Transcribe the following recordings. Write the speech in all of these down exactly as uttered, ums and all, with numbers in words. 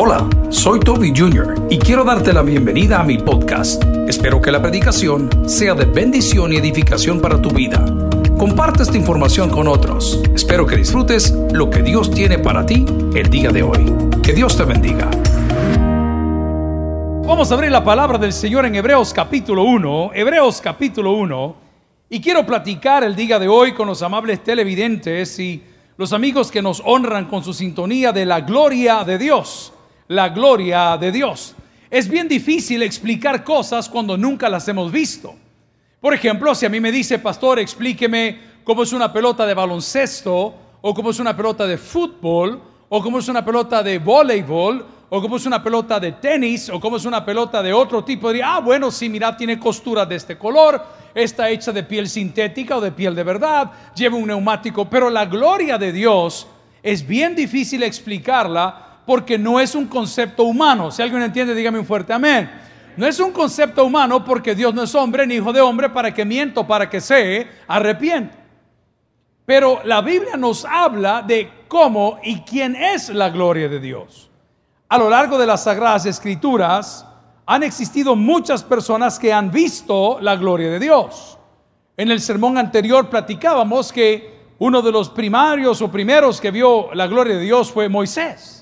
Hola, soy Toby junior y quiero darte la bienvenida a mi podcast. Espero que la predicación sea de bendición y edificación para tu vida. Comparte esta información con otros. Espero que disfrutes lo que Dios tiene para ti el día de hoy. Que Dios te bendiga. Vamos a abrir la palabra del Señor en Hebreos capítulo uno. Hebreos capítulo uno. Y quiero platicar el día de hoy con los amables televidentes y los amigos que nos honran con su sintonía de la gloria de Dios. La gloria de Dios. Es bien difícil explicar cosas cuando nunca las hemos visto. Por ejemplo, si a mí me dice, pastor, explíqueme cómo es una pelota de baloncesto, o cómo es una pelota de fútbol, o cómo es una pelota de voleibol, o cómo es una pelota de tenis, o cómo es una pelota de otro tipo, diría, ah, bueno, sí, mira, tiene costuras de este color, está hecha de piel sintética o de piel de verdad, lleva un neumático, pero la gloria de Dios es bien difícil explicarla porque no es un concepto humano. Si alguien entiende, dígame un fuerte amén. No es un concepto humano porque Dios no es hombre ni hijo de hombre para que mienta, para que se arrepienta. Pero la Biblia nos habla de cómo y quién es la gloria de Dios. A lo largo de las Sagradas Escrituras han existido muchas personas que han visto la gloria de Dios. En el sermón anterior platicábamos que uno de los primarios o primeros que vio la gloria de Dios fue Moisés.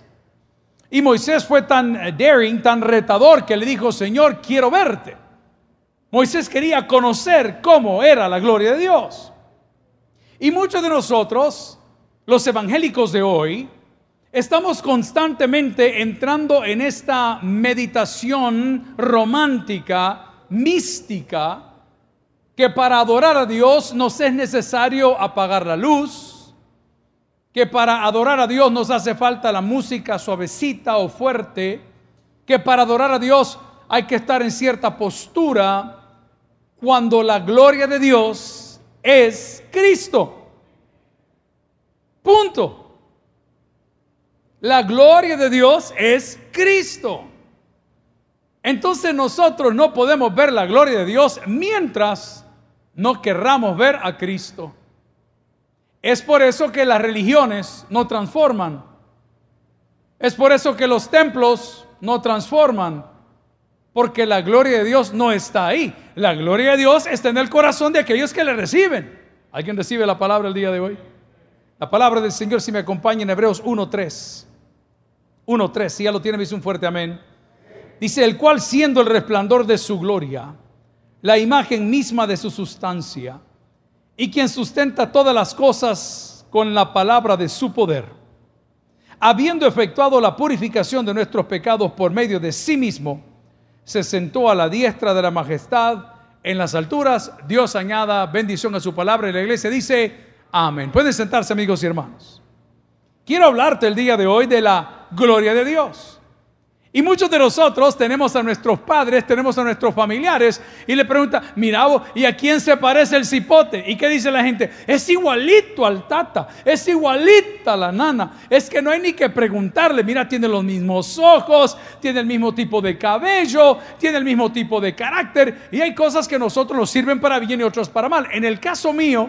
Y Moisés fue tan daring, tan retador, que le dijo, Señor, quiero verte. Moisés quería conocer cómo era la gloria de Dios. Y muchos de nosotros, los evangélicos de hoy, estamos constantemente entrando en esta meditación romántica, mística, que para adorar a Dios nos es necesario apagar la luz, que para adorar a Dios nos hace falta la música suavecita o fuerte, que para adorar a Dios hay que estar en cierta postura, cuando la gloria de Dios es Cristo. Punto. La gloria de Dios es Cristo. Entonces nosotros no podemos ver la gloria de Dios mientras no querramos ver a Cristo. Es por eso que las religiones no transforman. Es por eso que los templos no transforman. Porque la gloria de Dios no está ahí. La gloria de Dios está en el corazón de aquellos que le reciben. ¿Alguien recibe la palabra el día de hoy? La palabra del Señor, si me acompaña, en Hebreos uno tres. uno tres, si ya lo tiene, me dice un fuerte amén. Dice, el cual siendo el resplandor de su gloria, la imagen misma de su sustancia, y quien sustenta todas las cosas con la palabra de su poder, habiendo efectuado la purificación de nuestros pecados por medio de sí mismo, se sentó a la diestra de la majestad en las alturas. Dios añada bendición a su palabra y la iglesia dice, amén. Pueden sentarse, amigos y hermanos. Quiero hablarte el día de hoy de la gloria de Dios. Y muchos de nosotros tenemos a nuestros padres, tenemos a nuestros familiares y le preguntan, mira, ¿y a quién se parece el cipote? ¿Y qué dice la gente? Es igualito al tata, es igualita a la nana, es que no hay ni que preguntarle, mira, tiene los mismos ojos, tiene el mismo tipo de cabello, tiene el mismo tipo de carácter, y hay cosas que a nosotros nos sirven para bien y otros para mal. En el caso mío,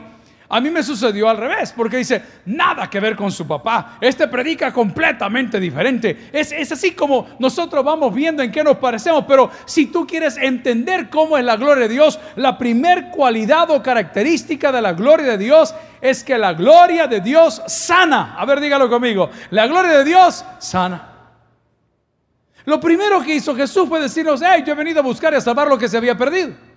a mí me sucedió al revés, porque dice, nada que ver con su papá, este predica completamente diferente. Es, es así como nosotros vamos viendo en qué nos parecemos, pero si tú quieres entender cómo es la gloria de Dios, la primer cualidad o característica de la gloria de Dios es que la gloria de Dios sana. A ver, dígalo conmigo, la gloria de Dios sana. Lo primero que hizo Jesús fue decirnos, hey, yo he venido a buscar y a salvar lo que se había perdido.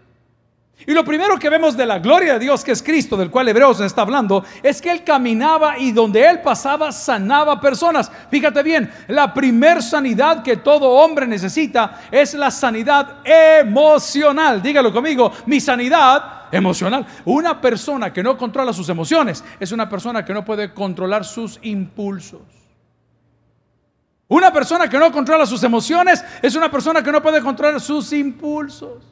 Y lo primero que vemos de la gloria de Dios, que es Cristo, del cual Hebreos está hablando, es que Él caminaba y donde Él pasaba sanaba personas. Fíjate bien, la primer sanidad que todo hombre necesita es la sanidad emocional. Dígalo conmigo, mi sanidad emocional. Una persona que no controla sus emociones es una persona que no puede controlar sus impulsos. Una persona que no controla sus emociones es una persona que no puede controlar sus impulsos.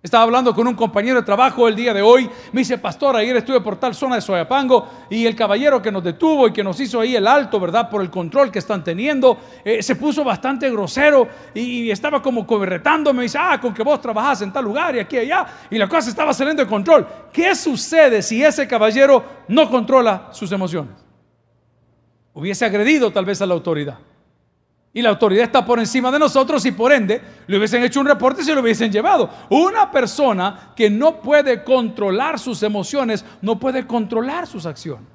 Estaba hablando con un compañero de trabajo el día de hoy. Me dice, pastor, ayer estuve por tal zona de Soyapango y el caballero que nos detuvo y que nos hizo ahí el alto, ¿verdad? Por el control que están teniendo, eh, se puso bastante grosero y, y estaba como coberretándome. Me dice, ah, con que vos trabajás en tal lugar y aquí y allá. Y la cosa estaba saliendo de control. ¿Qué sucede si ese caballero no controla sus emociones? Hubiese agredido tal vez a la autoridad. Y la autoridad está por encima de nosotros y por ende le hubiesen hecho un reporte y se lo hubiesen llevado. Una persona que no puede controlar sus emociones, no puede controlar sus acciones.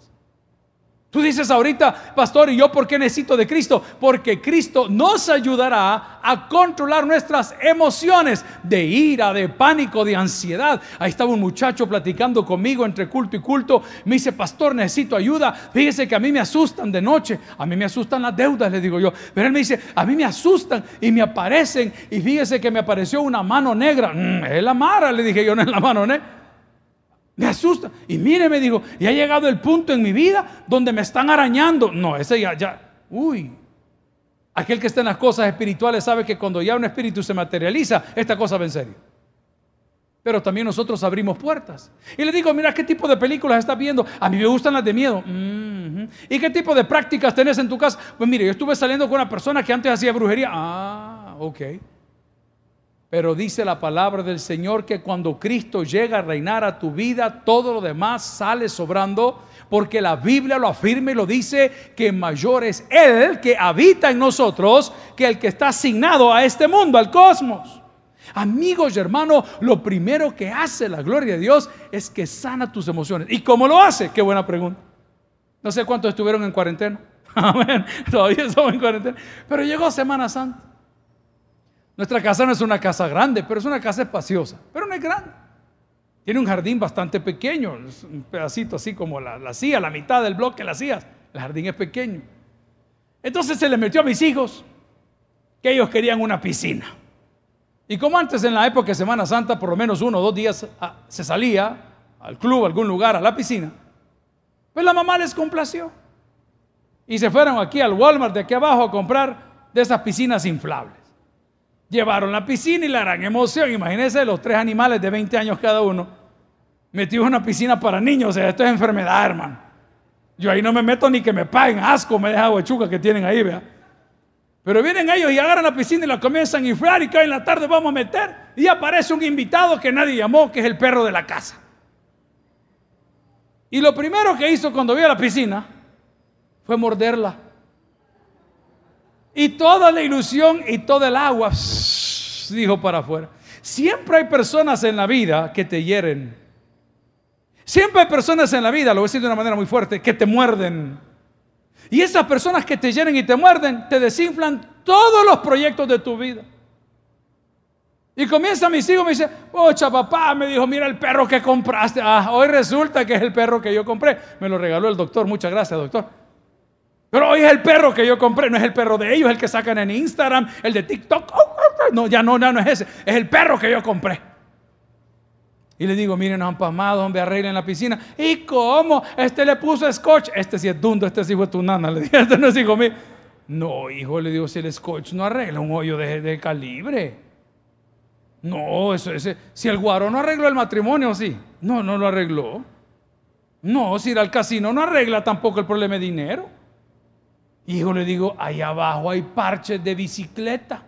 Tú dices ahorita, pastor, ¿y yo por qué necesito de Cristo? Porque Cristo nos ayudará a controlar nuestras emociones de ira, de pánico, de ansiedad. Ahí estaba un muchacho platicando conmigo entre culto y culto. Me dice, pastor, necesito ayuda. Fíjese que a mí me asustan de noche. A mí me asustan las deudas, le digo yo. Pero él me dice, a mí me asustan y me aparecen. Y fíjese que me apareció una mano negra. Mm, es la mara, le dije yo, no es la mano negra. Me asusta. Y mire, me dijo, ya ha llegado el punto en mi vida donde me están arañando. No, ese ya, ya, uy. Aquel que está en las cosas espirituales sabe que cuando ya un espíritu se materializa, esta cosa va en serio. Pero también nosotros abrimos puertas. Y le digo, mira, ¿qué tipo de películas estás viendo? A mí me gustan las de miedo. Mm-hmm. ¿Y qué tipo de prácticas tenés en tu casa? Pues mire, yo estuve saliendo con una persona que antes hacía brujería. Ah, ok. Pero dice la palabra del Señor que cuando Cristo llega a reinar a tu vida, todo lo demás sale sobrando, porque la Biblia lo afirma y lo dice, que mayor es Él que habita en nosotros que el que está asignado a este mundo, al cosmos. Amigos y hermanos, lo primero que hace la gloria de Dios es que sana tus emociones. ¿Y cómo lo hace? Qué buena pregunta. No sé cuántos estuvieron en cuarentena. Amén. Todavía estamos en cuarentena. Pero llegó Semana Santa. Nuestra casa no es una casa grande, pero es una casa espaciosa, pero no es grande. Tiene un jardín bastante pequeño, un pedacito así como la, la silla, la mitad del bloque, las sillas. El jardín es pequeño. Entonces se les metió a mis hijos que ellos querían una piscina. Y como antes en la época de Semana Santa, por lo menos uno o dos días a, se salía al club, a algún lugar, a la piscina, pues la mamá les complació. Y se fueron aquí al Walmart de aquí abajo a comprar de esas piscinas inflables. Llevaron la piscina y la gran emoción. Imagínense los tres animales de veinte años cada uno metidos en una piscina para niños. O sea, esto es enfermedad, hermano. Yo ahí no me meto ni que me paguen. Asco me deja huechuca que tienen ahí, vea. Pero vienen ellos y agarran la piscina y la comienzan a inflar. Y que hoy en la tarde vamos a meter. Y aparece un invitado que nadie llamó, que es el perro de la casa. Y lo primero que hizo cuando vio la piscina fue morderla. Y toda la ilusión y todo el agua, shh, dijo para afuera. Siempre hay personas en la vida que te hieren. Siempre hay personas en la vida, lo voy a decir de una manera muy fuerte, que te muerden. Y esas personas que te hieren y te muerden, te desinflan todos los proyectos de tu vida. Y comienza mis hijos, me dice, ocha papá, me dijo, mira el perro que compraste. Ah, hoy resulta que es el perro que yo compré. Me lo regaló el doctor, muchas gracias, doctor. Pero hoy es el perro que yo compré, no es el perro de ellos, el que sacan en Instagram, el de TikTok. No, ya no, ya no es ese, es el perro que yo compré. Y le digo, miren, nos han pasmado, hombre, arreglen la piscina. ¿Y cómo? Este le puso scotch. Este sí es dundo, este sí fue tu nana. Le dije, este no es hijo mío. No, hijo, le digo, si el scotch no arregla un hoyo de, de calibre. No, eso, ese, si el guaro no arregló el matrimonio, sí. No, no lo arregló. No, si ir al casino no arregla tampoco el problema de dinero. Hijo, le digo, allá abajo hay parches de bicicleta.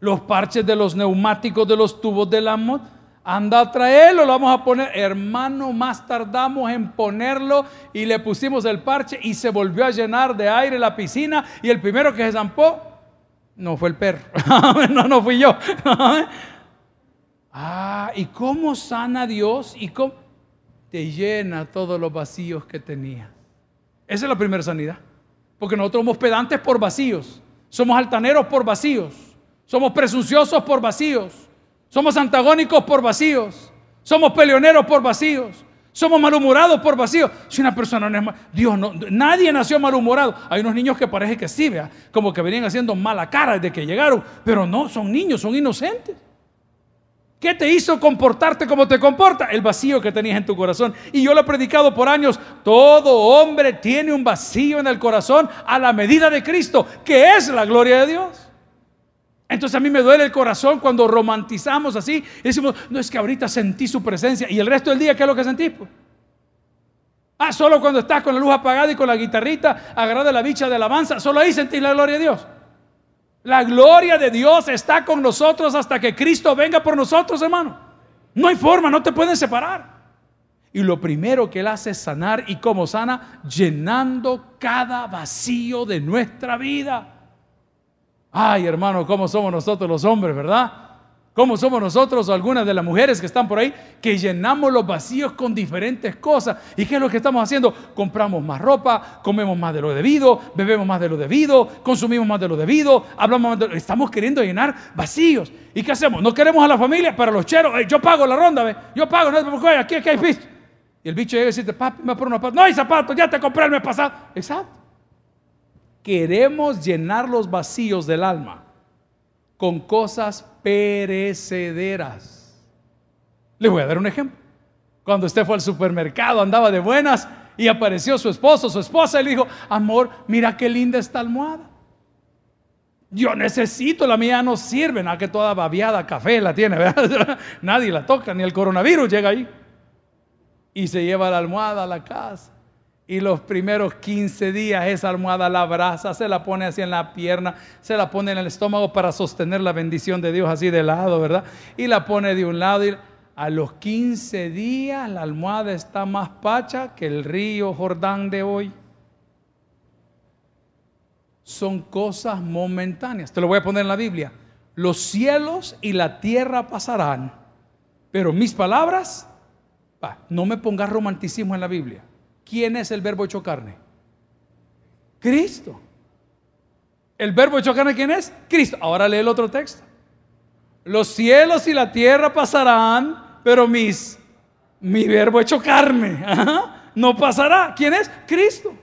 Los parches de los neumáticos, de los tubos de la moto. Anda a traerlo, lo vamos a poner. Hermano, más tardamos en ponerlo y le pusimos el parche y se volvió a llenar de aire la piscina. Y el primero que se zampó, no fue el perro. No, no fui yo. Ah, ¿y cómo sana Dios? ¿Y cómo? Te llena todos los vacíos que tenías. Esa es la primera sanidad, porque nosotros somos pedantes por vacíos, somos altaneros por vacíos, somos presunciosos por vacíos, somos antagónicos por vacíos, somos peleoneros por vacíos, somos malhumorados por vacíos. Si una persona no es mal, Dios no, nadie nació malhumorado. Hay unos niños que parece que sí, vea, como que venían haciendo mala cara desde que llegaron, pero no, son niños, son inocentes. ¿Qué te hizo comportarte como te comporta? El vacío que tenías en tu corazón. Y yo lo he predicado por años. Todo hombre tiene un vacío en el corazón a la medida de Cristo, que es la gloria de Dios. Entonces a mí me duele el corazón cuando romantizamos así. Y decimos, no, es que ahorita sentí su presencia. ¿Y el resto del día qué es lo que sentís? Pues? Ah, solo cuando estás con la luz apagada y con la guitarrita agarrada de la bicha de alabanza. Solo ahí sentís la gloria de Dios. La gloria de Dios está con nosotros hasta que Cristo venga por nosotros, hermano. No hay forma, no te pueden separar. Y lo primero que Él hace es sanar. ¿Y cómo sana? Llenando cada vacío de nuestra vida. Ay, hermano, cómo somos nosotros los hombres, ¿verdad? Cómo somos nosotros, algunas de las mujeres que están por ahí, que llenamos los vacíos con diferentes cosas. ¿Y qué es lo que estamos haciendo? Compramos más ropa, comemos más de lo debido, bebemos más de lo debido, consumimos más de lo debido, hablamos más de lo... Estamos queriendo llenar vacíos. ¿Y qué hacemos? No queremos a la familia, para los cheros. Hey, yo pago la ronda, ¿ve? Yo pago, no te preocupes, aquí, aquí hay pisto. Y el bicho llega y dice, papi, me por unos zapatos. No hay zapatos, ya te compré el mes pasado. Exacto. Queremos llenar los vacíos del alma con cosas perecederas. Les voy a dar un ejemplo. Cuando usted fue al supermercado, andaba de buenas y apareció su esposo, su esposa, y le dijo, amor, mira qué linda esta almohada. Yo necesito, la mía no sirve, nada que toda babeada, café la tiene, ¿verdad? Nadie la toca, ni el coronavirus llega ahí. Y se lleva la almohada a la casa. Y los primeros quince días esa almohada la abraza, se la pone así en la pierna, se la pone en el estómago para sostener la bendición de Dios así de lado, ¿verdad? Y la pone de un lado y a los quince días la almohada está más pacha que el río Jordán de hoy. Son cosas momentáneas. Te lo voy a poner en la Biblia. Los cielos y la tierra pasarán, pero mis palabras... Ah, no me pongas romanticismo en la Biblia. ¿Quién es el verbo hecho carne? Cristo. ¿El verbo hecho carne quién es? Cristo. Ahora lee el otro texto. Los cielos y la tierra pasarán, pero mis, mi verbo hecho carne, ¿ajá?, no pasará. ¿Quién es? Cristo.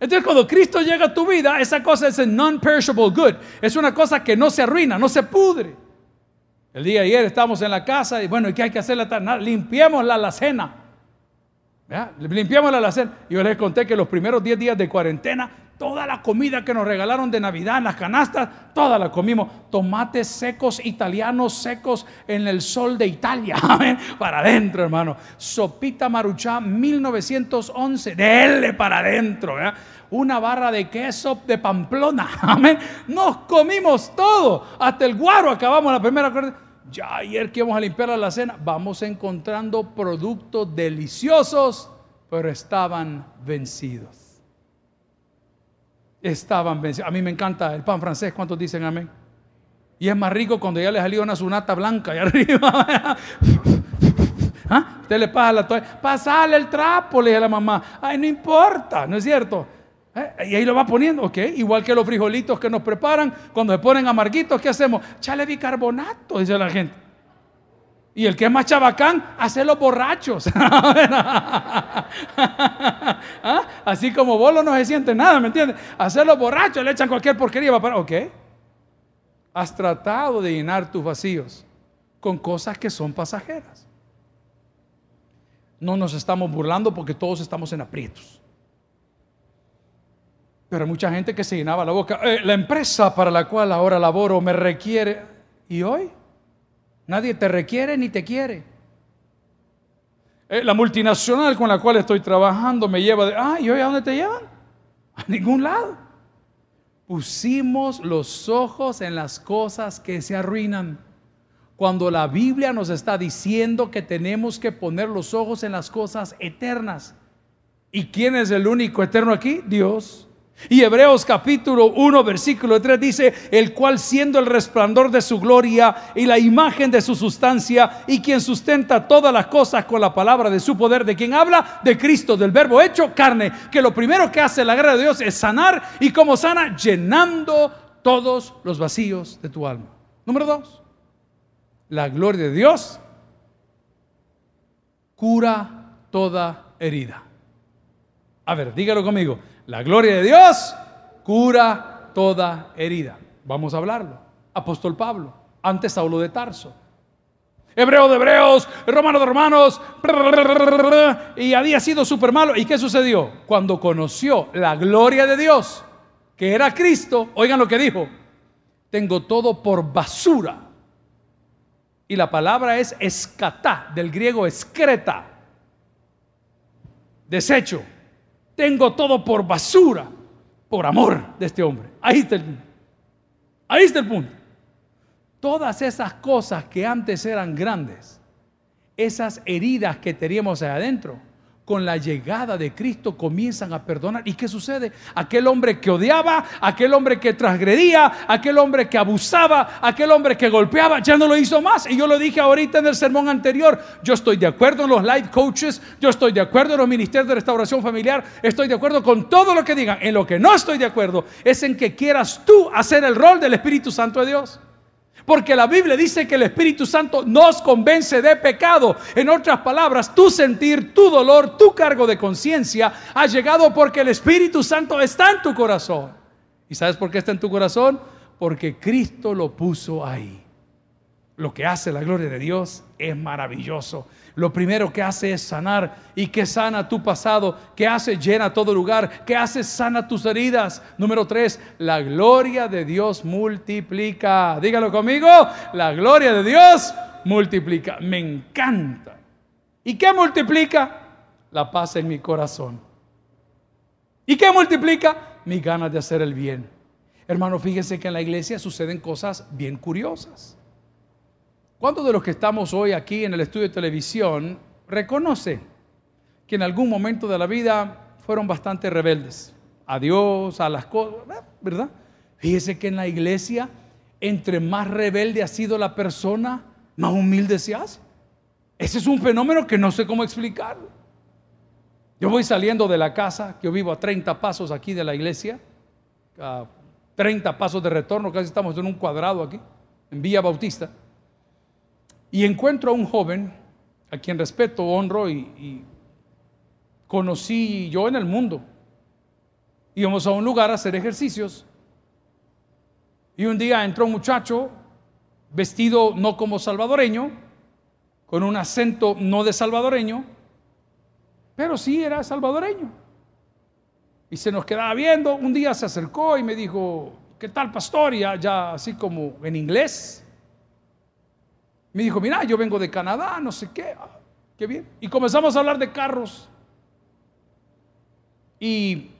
Entonces cuando Cristo llega a tu vida, esa cosa es el non-perishable good. Es una cosa que no se arruina, no se pudre. El día de ayer estábamos en la casa y bueno, ¿y qué hay que hacer? Limpiemos la alacena. ¿Ya? Limpiamos la alacena. Yo les conté que los primeros diez días de cuarentena, toda la comida que nos regalaron de Navidad en las canastas, toda la comimos. Tomates secos, italianos secos en el sol de Italia. Para adentro, hermano. Sopita Maruchan mil novecientos once. Dele para adentro. ¿Ya? Una barra de queso de Pamplona, amén. Nos comimos todo, hasta el guaro acabamos la primera corte. Ya ayer que íbamos a limpiar la cena, vamos encontrando productos deliciosos, pero estaban vencidos. Estaban vencidos. A mí me encanta el pan francés, ¿cuántos dicen amén? Y es más rico cuando ya le salió una sunata blanca allá arriba. ¿Ah? Usted le pasa la toalla, pasale el trapo, le dice a la mamá. Ay, no importa, ¿no es cierto? ¿Eh? Y ahí lo va poniendo, ok, igual que los frijolitos que nos preparan, cuando se ponen amarguitos, ¿qué hacemos? Chale bicarbonato, dice la gente. Y el que es más chabacán, hace los borrachos. ¿Ah? Así como bolo no se siente nada, ¿me entiendes? Hacer los borrachos, le echan cualquier porquería. Para... Ok, has tratado de llenar tus vacíos con cosas que son pasajeras. No nos estamos burlando porque todos estamos en aprietos. Pero hay mucha gente que se llenaba la boca. Eh, la empresa para la cual ahora laboro me requiere. ¿Y hoy? Nadie te requiere ni te quiere. Eh, la multinacional con la cual estoy trabajando me lleva de... Ah, ¿y hoy a dónde te llevan? A ningún lado. Pusimos los ojos en las cosas que se arruinan. Cuando la Biblia nos está diciendo que tenemos que poner los ojos en las cosas eternas. ¿Y quién es el único eterno aquí? Dios. Y Hebreos capítulo uno versículo tres dice, el cual siendo el resplandor de su gloria y la imagen de su sustancia y quien sustenta todas las cosas con la palabra de su poder, ¿de quien habla? De Cristo, del verbo hecho carne, que lo primero que hace la gracia de Dios es sanar, y como sana, llenando todos los vacíos de tu alma. Número dos, la gloria de Dios cura toda herida. A ver, dígalo conmigo. La gloria de Dios cura toda herida. Vamos a hablarlo. Apóstol Pablo, antes Saulo de Tarso. Hebreo de hebreos, romano de romanos. Y había sido súper malo. ¿Y qué sucedió? Cuando conoció la gloria de Dios, que era Cristo, oigan lo que dijo. Tengo todo por basura. Y la palabra es escatá, del griego excreta. Desecho. Tengo todo por basura, por amor de este hombre. Ahí está el punto. Ahí está el punto. Todas esas cosas que antes eran grandes esas heridas que teníamos allá adentro, con la llegada de Cristo comienzan a perdonar. ¿Y qué sucede? Aquel hombre que odiaba, aquel hombre que transgredía, aquel hombre que abusaba, aquel hombre que golpeaba, ya no lo hizo más. Y yo lo dije ahorita en el sermón anterior, yo estoy de acuerdo en los life coaches, yo estoy de acuerdo en los ministerios de restauración familiar, estoy de acuerdo con todo lo que digan. En lo que no estoy de acuerdo es en que quieras tú hacer el rol del Espíritu Santo de Dios. Porque la Biblia dice que el Espíritu Santo nos convence de pecado. En otras palabras, tu sentir, tu dolor, tu cargo de conciencia ha llegado porque el Espíritu Santo está en tu corazón. ¿Y sabes por qué está en tu corazón? Porque Cristo lo puso ahí. Lo que hace la gloria de Dios es maravilloso. Lo primero que hace es sanar. ¿Y qué sana tu pasado? ¿Qué hace? Llena todo lugar. ¿Qué hace? Sana tus heridas. Número tres, la gloria de Dios multiplica. Dígalo conmigo, la gloria de Dios multiplica. Me encanta. ¿Y qué multiplica? La paz en mi corazón. ¿Y qué multiplica? Mi ganas de hacer el bien. Hermano, fíjese que en la iglesia suceden cosas bien curiosas. ¿Cuántos de los que estamos hoy aquí en el estudio de televisión reconoce que en algún momento de la vida fueron bastante rebeldes? A Dios, a las cosas, ¿verdad? Fíjese que en la iglesia, entre más rebelde ha sido la persona, más humilde se hace. Ese es un fenómeno que no sé cómo explicarlo. Yo voy saliendo de la casa, que yo vivo a treinta pasos aquí de la iglesia, a treinta pasos de retorno, casi estamos en un cuadrado aquí, en Villa Bautista. Y encuentro a un joven, a quien respeto, honro y, y conocí yo en el mundo. Íbamos a un lugar a hacer ejercicios. Y un día entró un muchacho, vestido no como salvadoreño, con un acento no de salvadoreño, pero sí era salvadoreño. Y se nos quedaba viendo. Un día se acercó y me dijo, ¿qué tal, pastor? Y ya, ya así como en inglés. Me dijo, mira, yo vengo de Canadá, no sé qué. Ah, qué bien. Y comenzamos a hablar de carros. Y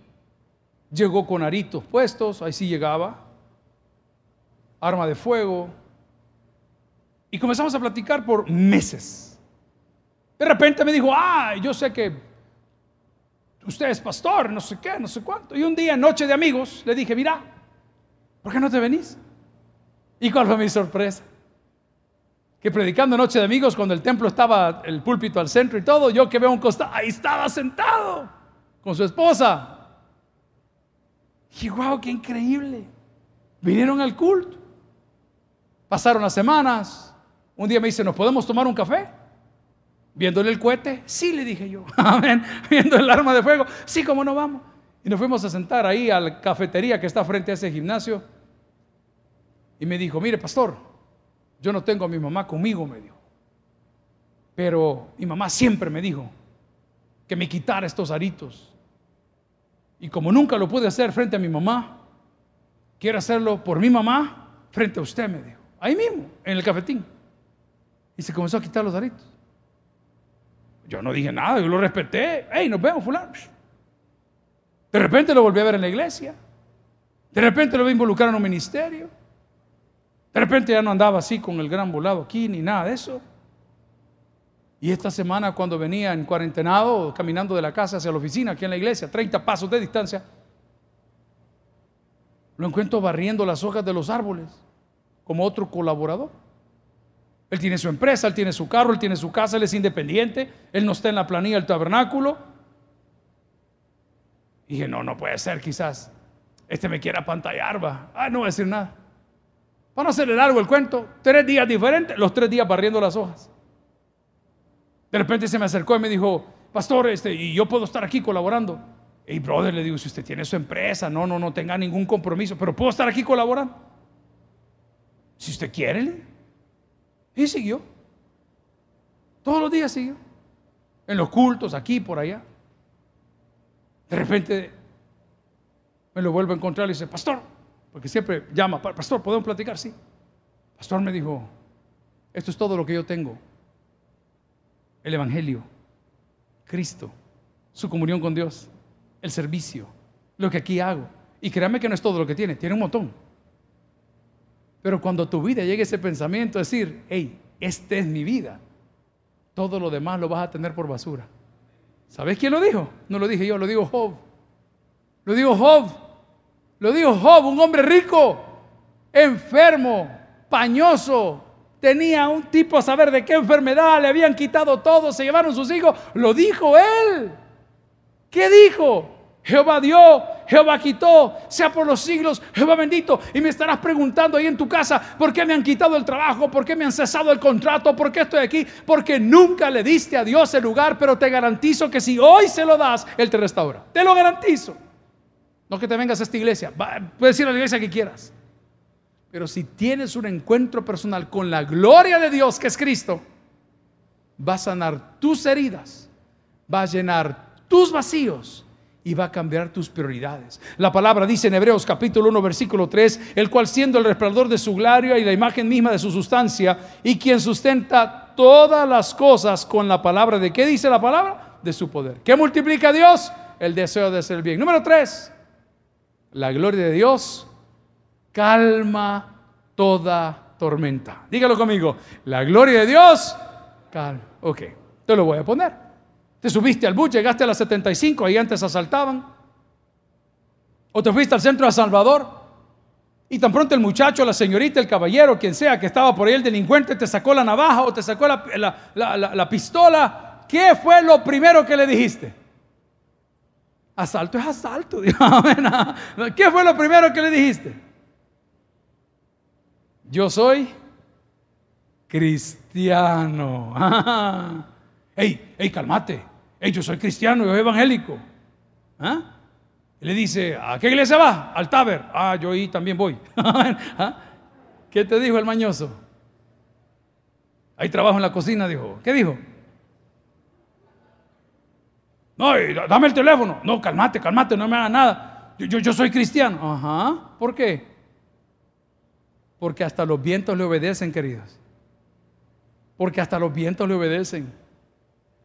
llegó con aritos puestos, ahí sí llegaba. Arma de fuego. Y comenzamos a platicar por meses. De repente me dijo, ah, yo sé que usted es pastor, no sé qué, no sé cuánto. Y un día en Noche de Amigos le dije, mira, ¿por qué no te venís? ¿Y cuál fue mi sorpresa? Que predicando Noche de Amigos, cuando el templo estaba, el púlpito al centro y todo, yo que veo un costado, ahí estaba sentado con su esposa. Y wow, qué increíble. Vinieron al culto. Pasaron las semanas. Un día me dice, ¿nos podemos tomar un café? Viéndole el cohete. Sí, le dije yo. Amén. Viendo el arma de fuego. Sí, cómo no, vamos. Y nos fuimos a sentar ahí a la cafetería que está frente a ese gimnasio. Y me dijo, mire, pastor, yo no tengo a mi mamá conmigo, me dijo. Pero mi mamá siempre me dijo que me quitara estos aritos. Y como nunca lo pude hacer frente a mi mamá, quiero hacerlo por mi mamá frente a usted, me dijo. Ahí mismo, en el cafetín. Y se comenzó a quitar los aritos. Yo no dije nada, yo lo respeté. Hey, nos vemos, fulano. De repente lo volví a ver en la iglesia. De repente lo vi involucrar en un ministerio. De repente ya no andaba así con el gran volado aquí, ni nada de eso. Y esta semana cuando venía en cuarentenado, caminando de la casa hacia la oficina, aquí en la iglesia, treinta pasos de distancia, lo encuentro barriendo las hojas de los árboles, como otro colaborador. Él tiene su empresa, él tiene su carro, él tiene su casa, él es independiente, él no está en la planilla del tabernáculo. Y dije, no, no puede ser, quizás este me quiera apantallar, va. Ah, no voy a decir nada. Para no hacerle largo el cuento, tres días diferentes, los tres días barriendo las hojas. De repente se me acercó y me dijo, pastor, este, y yo puedo estar aquí colaborando. Hey, brother, le digo, si usted tiene su empresa, no, no, no tenga ningún compromiso, pero puedo estar aquí colaborando. Si usted quiere, le... Y siguió. Todos los días siguió. En los cultos, aquí, por allá. De repente me lo vuelvo a encontrar y dice, pastor, porque siempre llama, pastor, ¿podemos platicar? Sí. Pastor, me dijo, esto es todo lo que yo tengo. El Evangelio, Cristo, su comunión con Dios, el servicio, lo que aquí hago. Y créame que no es todo lo que tiene, tiene un montón. Pero cuando a tu vida llegue ese pensamiento, decir, hey, esta es mi vida. todo lo demás lo vas a tener por basura. ¿Sabes quién lo dijo? No lo dije yo, lo dijo Job. Lo dijo Job. Lo dijo Job, un hombre rico, enfermo, pañoso. Tenía un tipo a saber de qué enfermedad, le habían quitado todo, se llevaron sus hijos. Lo dijo él. ¿Qué dijo? Jehová dio, Jehová quitó, sea por los siglos, Jehová bendito. Y me estarás preguntando ahí en tu casa, ¿por qué me han quitado el trabajo? ¿Por qué me han cesado el contrato? ¿Por qué estoy aquí? Porque nunca le diste a Dios el lugar, pero te garantizo que si hoy se lo das, Él te restaura. Te lo garantizo. No que te vengas a esta iglesia, puedes ir a la iglesia que quieras. Pero si tienes un encuentro personal con la gloria de Dios, que es Cristo, va a sanar tus heridas, va a llenar tus vacíos y va a cambiar tus prioridades. La palabra dice en Hebreos capítulo uno versículo tres, el cual siendo el resplandor de su gloria y la imagen misma de su sustancia, y quien sustenta todas las cosas con la palabra de, ¿qué dice la palabra? De su poder. ¿Qué multiplica Dios? El deseo de hacer el bien. Número tres, la gloria de Dios calma toda tormenta. Dígalo conmigo, la gloria de Dios calma. Ok, te lo voy a poner. Te subiste al bus, llegaste a las setenta y cinco, ahí antes asaltaban. O te fuiste al centro de El Salvador y tan pronto el muchacho, la señorita, el caballero, quien sea que estaba por ahí, el delincuente, te sacó la navaja o te sacó la, la, la, la, la pistola. ¿Qué fue lo primero que le dijiste? Asalto es asalto. ¿Qué fue lo primero que le dijiste? Yo soy cristiano. ¡Ey, ey, cálmate! Hey, yo soy cristiano, yo soy evangélico. ¿Ah? Le dice, ¿a qué iglesia va? Al Táber. Ah, yo ahí también voy. ¿Ah? ¿Qué te dijo el mañoso? Hay trabajo en la cocina, dijo. ¿Qué dijo? No, dame el teléfono. No, cálmate, cálmate, no me hagas nada. Yo, yo, yo soy cristiano. Ajá, ¿por qué? Porque hasta los vientos le obedecen, queridos. Porque hasta los vientos le obedecen.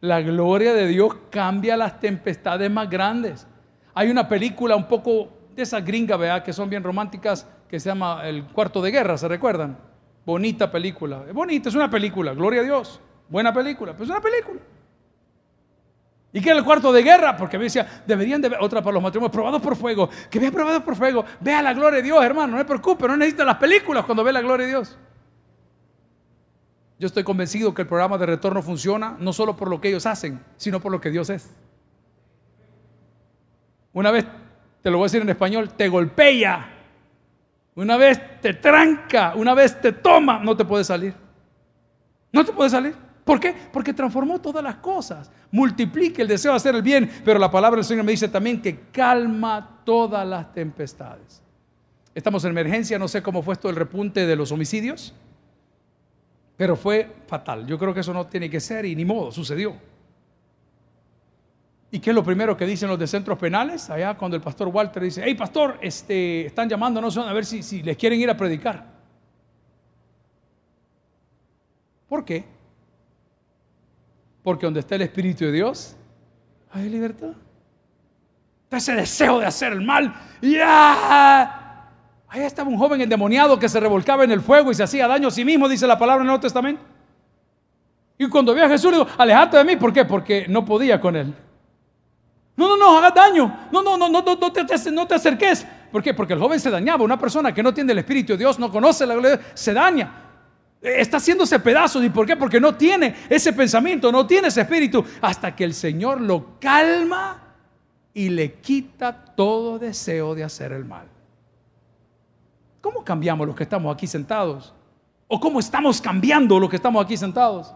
La gloria de Dios cambia las tempestades más grandes. Hay una película un poco de esas gringas, ¿verdad?, que son bien románticas, que se llama El Cuarto de Guerra, ¿se recuerdan? Bonita película. Es bonita, es una película, gloria a Dios. Buena película, pero es una película. ¿Y qué era El Cuarto de Guerra? Porque me decía, deberían de ver, otra para los matrimonios, Probados por Fuego. Que vean Probados por Fuego, vea la gloria de Dios, hermano, no se preocupe, no necesita las películas cuando ve la gloria de Dios. Yo estoy convencido que el programa de retorno funciona no solo por lo que ellos hacen, sino por lo que Dios es. Una vez, te lo voy a decir en español, te golpea. Una vez te tranca, una vez te toma, no te puedes salir. No te puedes salir. ¿Por qué? Porque transformó todas las cosas. Multiplica el deseo de hacer el bien, pero la palabra del Señor me dice también que calma todas las tempestades. Estamos en emergencia, no sé cómo fue esto el repunte de los homicidios. Pero fue fatal. Yo creo que eso no tiene que ser y ni modo, sucedió. ¿Y qué es lo primero que dicen los de centros penales? Allá cuando el pastor Walter dice, hey pastor, este, están llamándonos a ver si, si les quieren ir a predicar. ¿Por qué? Porque donde está el Espíritu de Dios, hay libertad. Está ese deseo de hacer el mal. ¡Ya! Ahí estaba un joven endemoniado que se revolcaba en el fuego y se hacía daño a sí mismo, dice la palabra en el Nuevo Testamento. Y cuando vio a Jesús, le dijo, alejate de mí. ¿Por qué? Porque no podía con él. No, no, no, hagas daño. No, no, no, no, no te, te, no te acerques. ¿Por qué? Porque el joven se dañaba. Una persona que no tiene el Espíritu de Dios, no conoce la gloria de Dios, se daña. Está haciéndose pedazos. ¿Y por qué? Porque no tiene ese pensamiento, no tiene ese espíritu. Hasta que el Señor lo calma y le quita todo deseo de hacer el mal. ¿Cómo cambiamos los que estamos aquí sentados? ¿O cómo estamos cambiando los que estamos aquí sentados?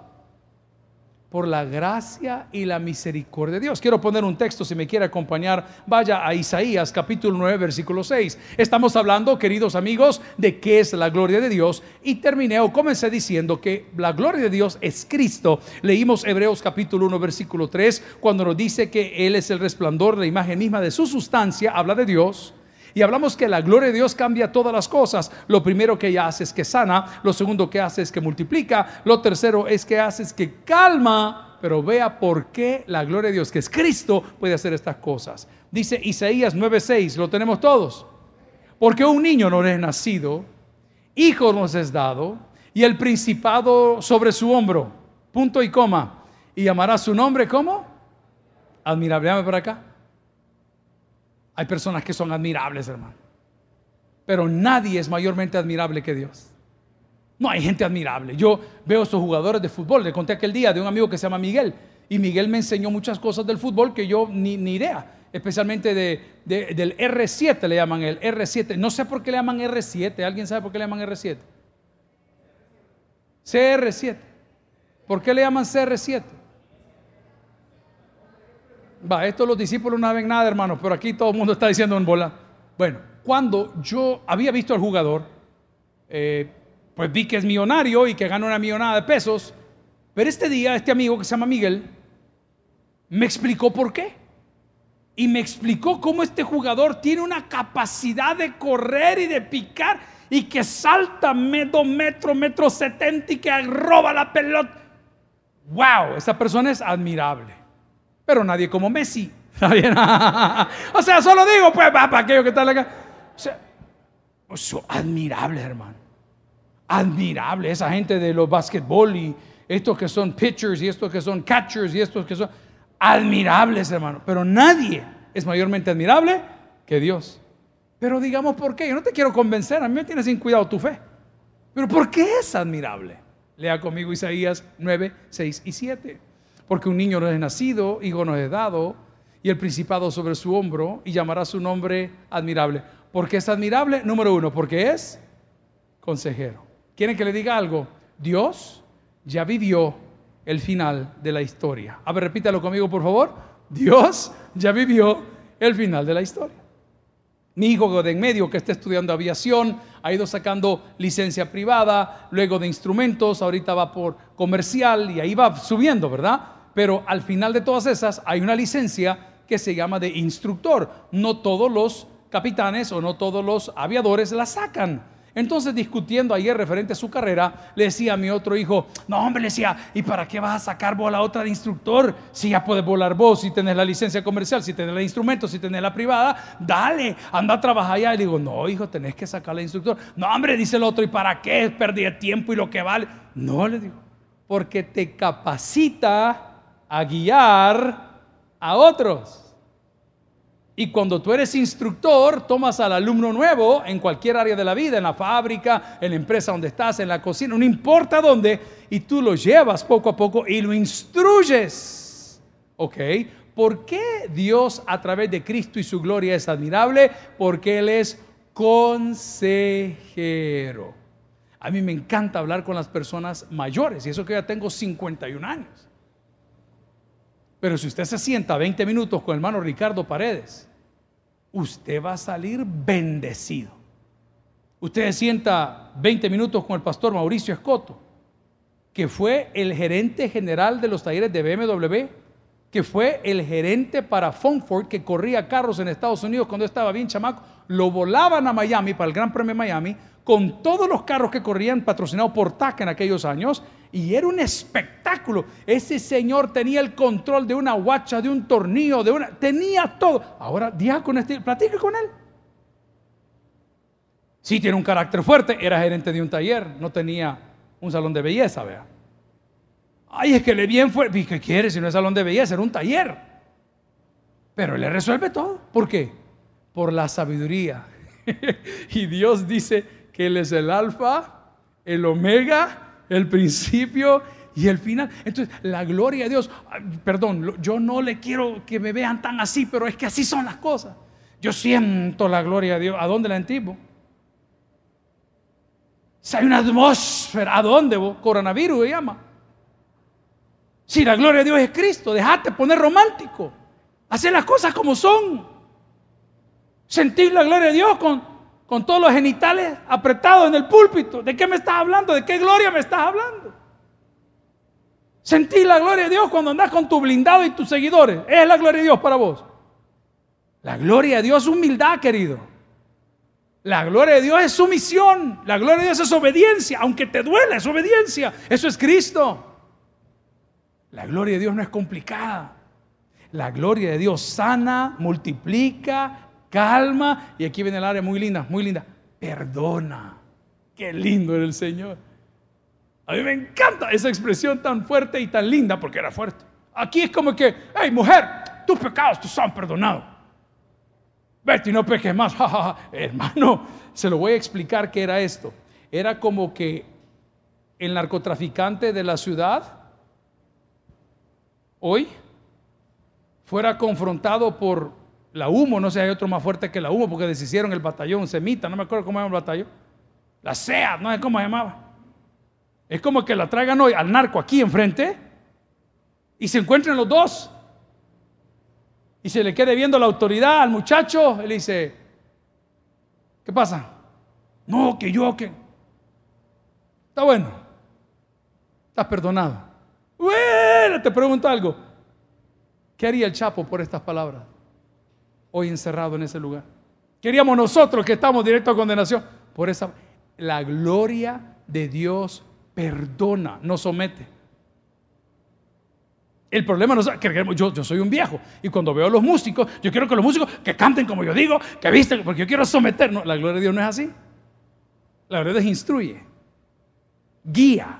Por la gracia y la misericordia de Dios. Quiero poner un texto, si me quiere acompañar, vaya a Isaías capítulo nueve versículo seis. Estamos hablando, queridos amigos, de qué es la gloria de Dios, y terminé o comencé diciendo que la gloria de Dios es Cristo. Leímos Hebreos capítulo uno versículo tres, cuando nos dice que Él es el resplandor, la imagen misma de su sustancia, habla de Dios. Y hablamos que la gloria de Dios cambia todas las cosas. Lo primero que ella hace es que sana. Lo segundo que hace es que multiplica. Lo tercero es que hace es que calma. Pero vea por qué la gloria de Dios, que es Cristo, puede hacer estas cosas. Dice Isaías nueve seis, lo tenemos todos. Porque un niño nos es nacido, hijo nos es dado, y el principado sobre su hombro. Punto y coma. y llamará su nombre ¿cómo? Admirable. Dame por acá. Hay personas que son admirables, hermano, pero nadie es mayormente admirable que Dios. No hay gente admirable. Yo veo estos jugadores de fútbol. Le conté aquel día de un amigo que se llama Miguel, y Miguel me enseñó muchas cosas del fútbol que yo ni, ni idea, especialmente de, de, del R siete, le llaman el R siete. No sé por qué le llaman R siete. ¿Alguien sabe por qué le llaman R siete? C R siete. ¿Por qué le llaman C R siete? Va, esto los discípulos no saben nada, hermanos, pero aquí todo el mundo está diciendo en bola. Bueno, cuando yo había visto al jugador, eh, pues vi que es millonario y que gana una millonada de pesos, pero este día este amigo que se llama Miguel me explicó por qué. Y me explicó cómo este jugador tiene una capacidad de correr y de picar, y que salta dos metros, metro setenta, y que roba la pelota. ¡Wow! Esa persona es admirable. Pero nadie como Messi. ¿Está bien? O sea, solo digo, pues, para aquellos que están acá. O sea, son admirables, hermano. Admirable. Esa gente de los basquetbol y estos que son pitchers y estos que son catchers y estos que son... admirables, hermano, pero nadie es mayormente admirable que Dios. Pero digamos por qué. Yo no te quiero convencer, a mí me tienes sin cuidado tu fe, pero ¿por qué es admirable? Lea conmigo Isaías nueve, seis y siete. Porque un niño nos es nacido, hijo nos es dado, y el principado sobre su hombro, y llamará su nombre Admirable. ¿Por qué es admirable? Número uno, porque es consejero. ¿Quieren que le diga algo? Dios ya vivió el final de la historia. A ver, repítalo conmigo, por favor. Dios ya vivió el final de la historia. Mi hijo de en medio, que está estudiando aviación, ha ido sacando licencia privada, luego de instrumentos, ahorita va por comercial, y ahí va subiendo, ¿verdad? Pero al final de todas esas hay una licencia que se llama de instructor. No todos los capitanes o no todos los aviadores la sacan. Entonces, discutiendo ayer referente a su carrera, le decía a mi otro hijo, no hombre, le decía, ¿y para qué vas a sacar vos a la otra de instructor? Si ya puedes volar vos, si tenés la licencia comercial, si tenés los instrumentos, si tenés la privada, dale, anda a trabajar allá. Y le digo, no hijo, tenés que sacar a la instructor. No hombre, dice el otro, ¿y para qué? Perdí el tiempo y lo que vale. No, le digo, porque te capacita a guiar a otros. Y cuando tú eres instructor, tomas al alumno nuevo en cualquier área de la vida, en la fábrica, en la empresa donde estás, en la cocina, no importa dónde, y tú lo llevas poco a poco y lo instruyes. ¿Ok? ¿Por qué Dios a través de Cristo y su gloria es admirable? Porque Él es consejero. A mí me encanta hablar con las personas mayores, y eso que ya tengo cincuenta y un años. Pero si usted se sienta veinte minutos con el hermano Ricardo Paredes, usted va a salir bendecido. Usted se sienta veinte minutos con el pastor Mauricio Escoto, que fue el gerente general de los talleres de B M W, que fue el gerente para Funkford, que corría carros en Estados Unidos cuando estaba bien chamaco. Lo volaban a Miami para el Gran Premio de Miami con todos los carros que corrían patrocinados por T A C en aquellos años. Y era un espectáculo. Ese señor tenía el control de una guacha, de un tornillo, de una... tenía todo. Ahora, diácono, este... platique con él. Sí, tiene un carácter fuerte. Era gerente de un taller. No tenía un salón de belleza, vea. Ay, es que le bien fue. ¿Qué quiere si no es salón de belleza? Era un taller. Pero le resuelve todo. ¿Por qué? Por la sabiduría. Y Dios dice que Él es el alfa, el omega, el principio y el final. Entonces, la gloria de Dios. Perdón, yo no le quiero que me vean tan así, pero es que así son las cosas. Yo siento la gloria de Dios. ¿A dónde la entiendo? Si hay una atmósfera, ¿a dónde vos? Coronavirus se llama. Si la gloria de Dios es Cristo, dejate poner romántico. Hacer las cosas como son. Sentir la gloria de Dios con... con todos los genitales apretados en el púlpito. ¿De qué me estás hablando? ¿De qué gloria me estás hablando? Sentí la gloria de Dios cuando andás con tu blindado y tus seguidores. Es la gloria de Dios para vos. La gloria de Dios es humildad, querido. La gloria de Dios es sumisión. La gloria de Dios es obediencia. Aunque te duela, es obediencia. Eso es Cristo. La gloria de Dios no es complicada. La gloria de Dios sana, multiplica, calma, y aquí viene el área muy linda, muy linda, perdona. Qué lindo era el Señor. A mí me encanta esa expresión tan fuerte y tan linda, porque era fuerte. Aquí es como que, hey mujer, tus pecados te son perdonados. Vete y no peques más. Ja, ja, ja. Hermano, se lo voy a explicar qué era esto. Era como que el narcotraficante de la ciudad hoy fuera confrontado por la humo, no sé, hay otro más fuerte que la humo, porque deshicieron el batallón semita, no me acuerdo cómo llamaba el batallón, la C E A, no sé cómo se llamaba. Es como que la traigan hoy al narco aquí enfrente y se encuentren los dos y se le quede viendo la autoridad al muchacho. Él dice, ¿qué pasa? No, que yo, que... Está bueno, estás perdonado. Bueno, te pregunto algo. ¿Qué haría el Chapo por estas palabras? Hoy encerrado en ese lugar. Queríamos nosotros que estamos directo a condenación. Por esa, la gloria de Dios perdona, no somete. El problema no es que yo, yo soy un viejo y cuando veo a los músicos, yo quiero que los músicos que canten como yo digo, que visten, porque yo quiero someter. No, la gloria de Dios no es así. La gloria de Dios instruye, guía,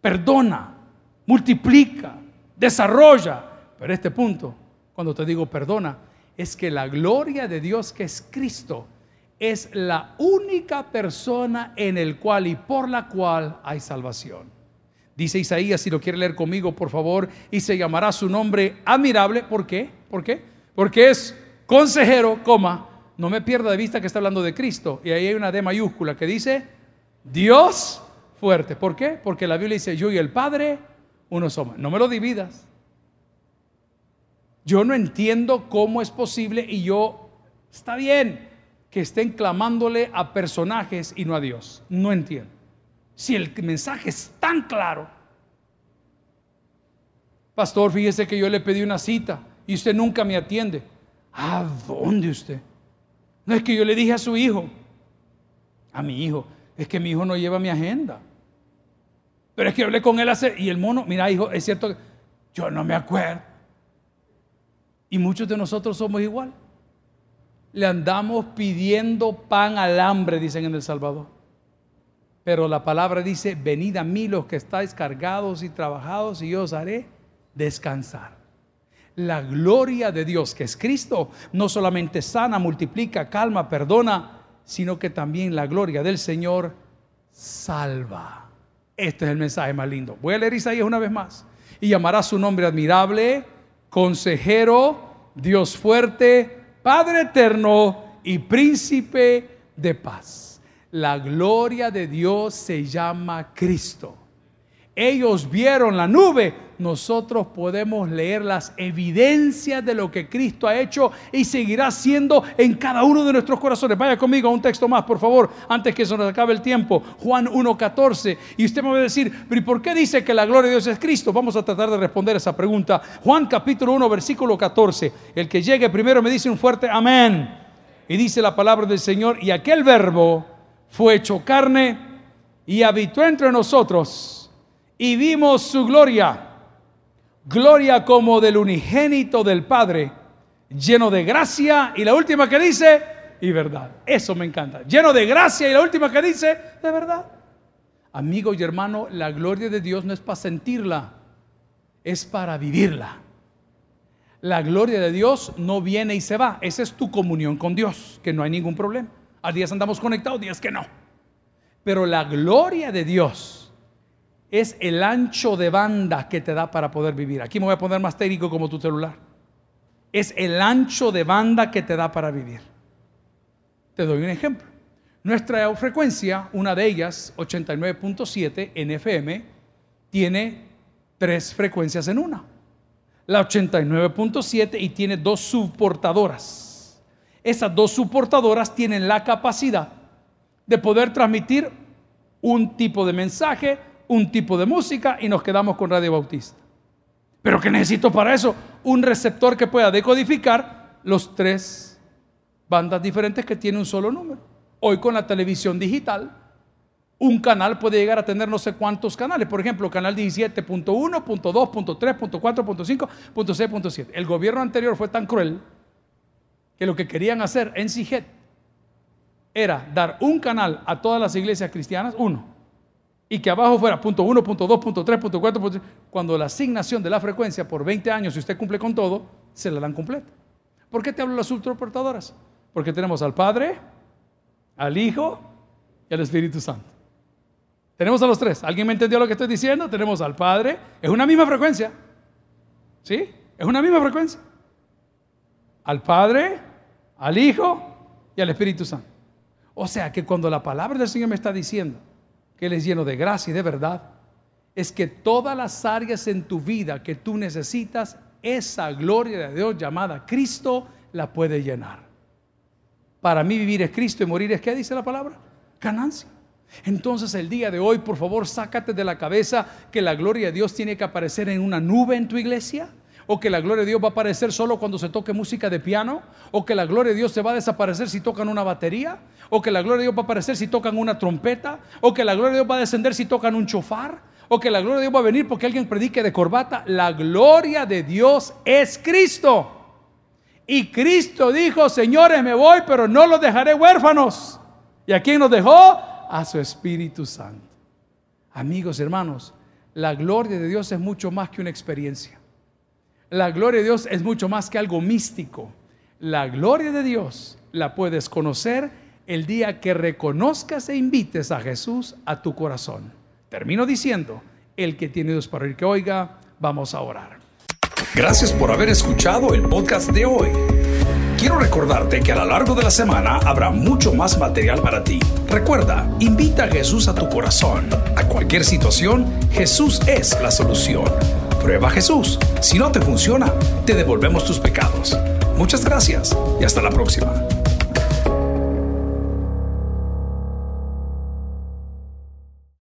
perdona, multiplica, desarrolla. Pero este punto, cuando te digo perdona, es que la gloria de Dios, que es Cristo, es la única persona en el cual y por la cual hay salvación. Dice Isaías, si lo quiere leer conmigo, por favor, y se llamará su nombre admirable. ¿Por qué? ¿Por qué? Porque es consejero, coma, no me pierda de vista que está hablando de Cristo. Y ahí hay una D mayúscula que dice, Dios fuerte. ¿Por qué? Porque la Biblia dice, yo y el Padre, uno somos. No me lo dividas. Yo no entiendo cómo es posible y yo, está bien, que estén clamándole a personajes y no a Dios. No entiendo. Si el mensaje es tan claro. Pastor, fíjese que yo le pedí una cita y usted nunca me atiende. ¿A dónde usted? No, es que yo le dije a su hijo, a mi hijo, es que mi hijo no lleva mi agenda. Pero es que hablé con él hace, y el mono, mira hijo, es cierto que yo no me acuerdo. Y muchos de nosotros somos igual. Le andamos pidiendo pan al hambre, dicen en El Salvador. Pero la palabra dice, venid a mí los que estáis cargados y trabajados y yo os haré descansar. La gloria de Dios, que es Cristo, no solamente sana, multiplica, calma, perdona, sino que también la gloria del Señor salva. Este es el mensaje más lindo. Voy a leer Isaías una vez más. Y llamará su nombre admirable, consejero, Dios fuerte, Padre eterno y príncipe de paz. La gloria de Dios se llama Cristo. Ellos vieron la nube. Nosotros podemos leer las evidencias de lo que Cristo ha hecho y seguirá siendo en cada uno de nuestros corazones. Vaya conmigo a un texto más, por favor, antes que se nos acabe el tiempo. Juan uno catorce. Y usted me va a decir, ¿pero por qué dice que la gloria de Dios es Cristo? Vamos a tratar de responder esa pregunta. Juan capítulo uno, versículo catorce. El que llegue primero me dice un fuerte amén. Y dice la palabra del Señor, y aquel verbo fue hecho carne y habitó entre nosotros y vimos su gloria, gloria como del unigénito del Padre, lleno de gracia, y la última que dice, y verdad. Eso me encanta, lleno de gracia, y la última que dice, de verdad. Amigo y hermano, la gloria de Dios no es para sentirla, es para vivirla. La gloria de Dios no viene y se va, esa es tu comunión con Dios, que no hay ningún problema. A días andamos conectados, días que no. Pero la gloria de Dios es el ancho de banda que te da para poder vivir. Aquí me voy a poner más técnico como tu celular. Es el ancho de banda que te da para vivir. Te doy un ejemplo. Nuestra frecuencia, una de ellas, ochenta y nueve punto siete en F M, tiene tres frecuencias en una. La ochenta y nueve punto siete y tiene dos subportadoras. Esas dos soportadoras tienen la capacidad de poder transmitir un tipo de mensaje, un tipo de música, y nos quedamos con Radio Bautista. ¿Pero qué necesito para eso? Un receptor que pueda decodificar los tres bandas diferentes que tiene un solo número. Hoy con la televisión digital, un canal puede llegar a tener no sé cuántos canales. Por ejemplo, canal diecisiete punto uno, punto dos, punto tres, punto cuatro, punto cinco, punto seis, punto siete. El gobierno anterior fue tan cruel que lo que querían hacer en C J E T era dar un canal a todas las iglesias cristianas, uno, y que abajo fuera punto uno, punto dos, punto tres, punto cuatro, punto tres. Cuando la asignación de la frecuencia por veinte años, si usted cumple con todo, se la dan completa. ¿Por qué te hablo de las subtransportadoras? Porque tenemos al Padre, al Hijo y al Espíritu Santo. Tenemos a los tres. ¿Alguien me entendió lo que estoy diciendo? Tenemos al Padre. Es una misma frecuencia. ¿Sí? Es una misma frecuencia. Al Padre, al Hijo y al Espíritu Santo. O sea que cuando la palabra del Señor me está diciendo que Él es lleno de gracia y de verdad, es que todas las áreas en tu vida que tú necesitas, esa gloria de Dios llamada Cristo la puede llenar. Para mí vivir es Cristo y morir es, ¿qué dice la palabra? Ganancia. Entonces el día de hoy, por favor, sácate de la cabeza que la gloria de Dios tiene que aparecer en una nube en tu iglesia, o que la gloria de Dios va a aparecer solo cuando se toque música de piano, o que la gloria de Dios se va a desaparecer si tocan una batería, o que la gloria de Dios va a aparecer si tocan una trompeta, o que la gloria de Dios va a descender si tocan un chofar, o que la gloria de Dios va a venir porque alguien predique de corbata. La gloria de Dios es Cristo. Y Cristo dijo: señores, me voy, pero no los dejaré huérfanos. ¿Y a quién nos dejó? A su Espíritu Santo. Amigos, hermanos, la gloria de Dios es mucho más que una experiencia. La gloria de Dios es mucho más que algo místico. La gloria de Dios la puedes conocer el día que reconozcas e invites a Jesús a tu corazón. Termino diciendo: el que tiene Dios para oír que oiga. Vamos a orar. Gracias por haber escuchado el podcast de hoy. Quiero recordarte que a lo largo de la semana habrá mucho más material para ti. Recuerda, invita a Jesús a tu corazón. A cualquier situación, Jesús es la solución. Prueba a Jesús. Si no te funciona, te devolvemos tus pecados. Muchas gracias y hasta la próxima.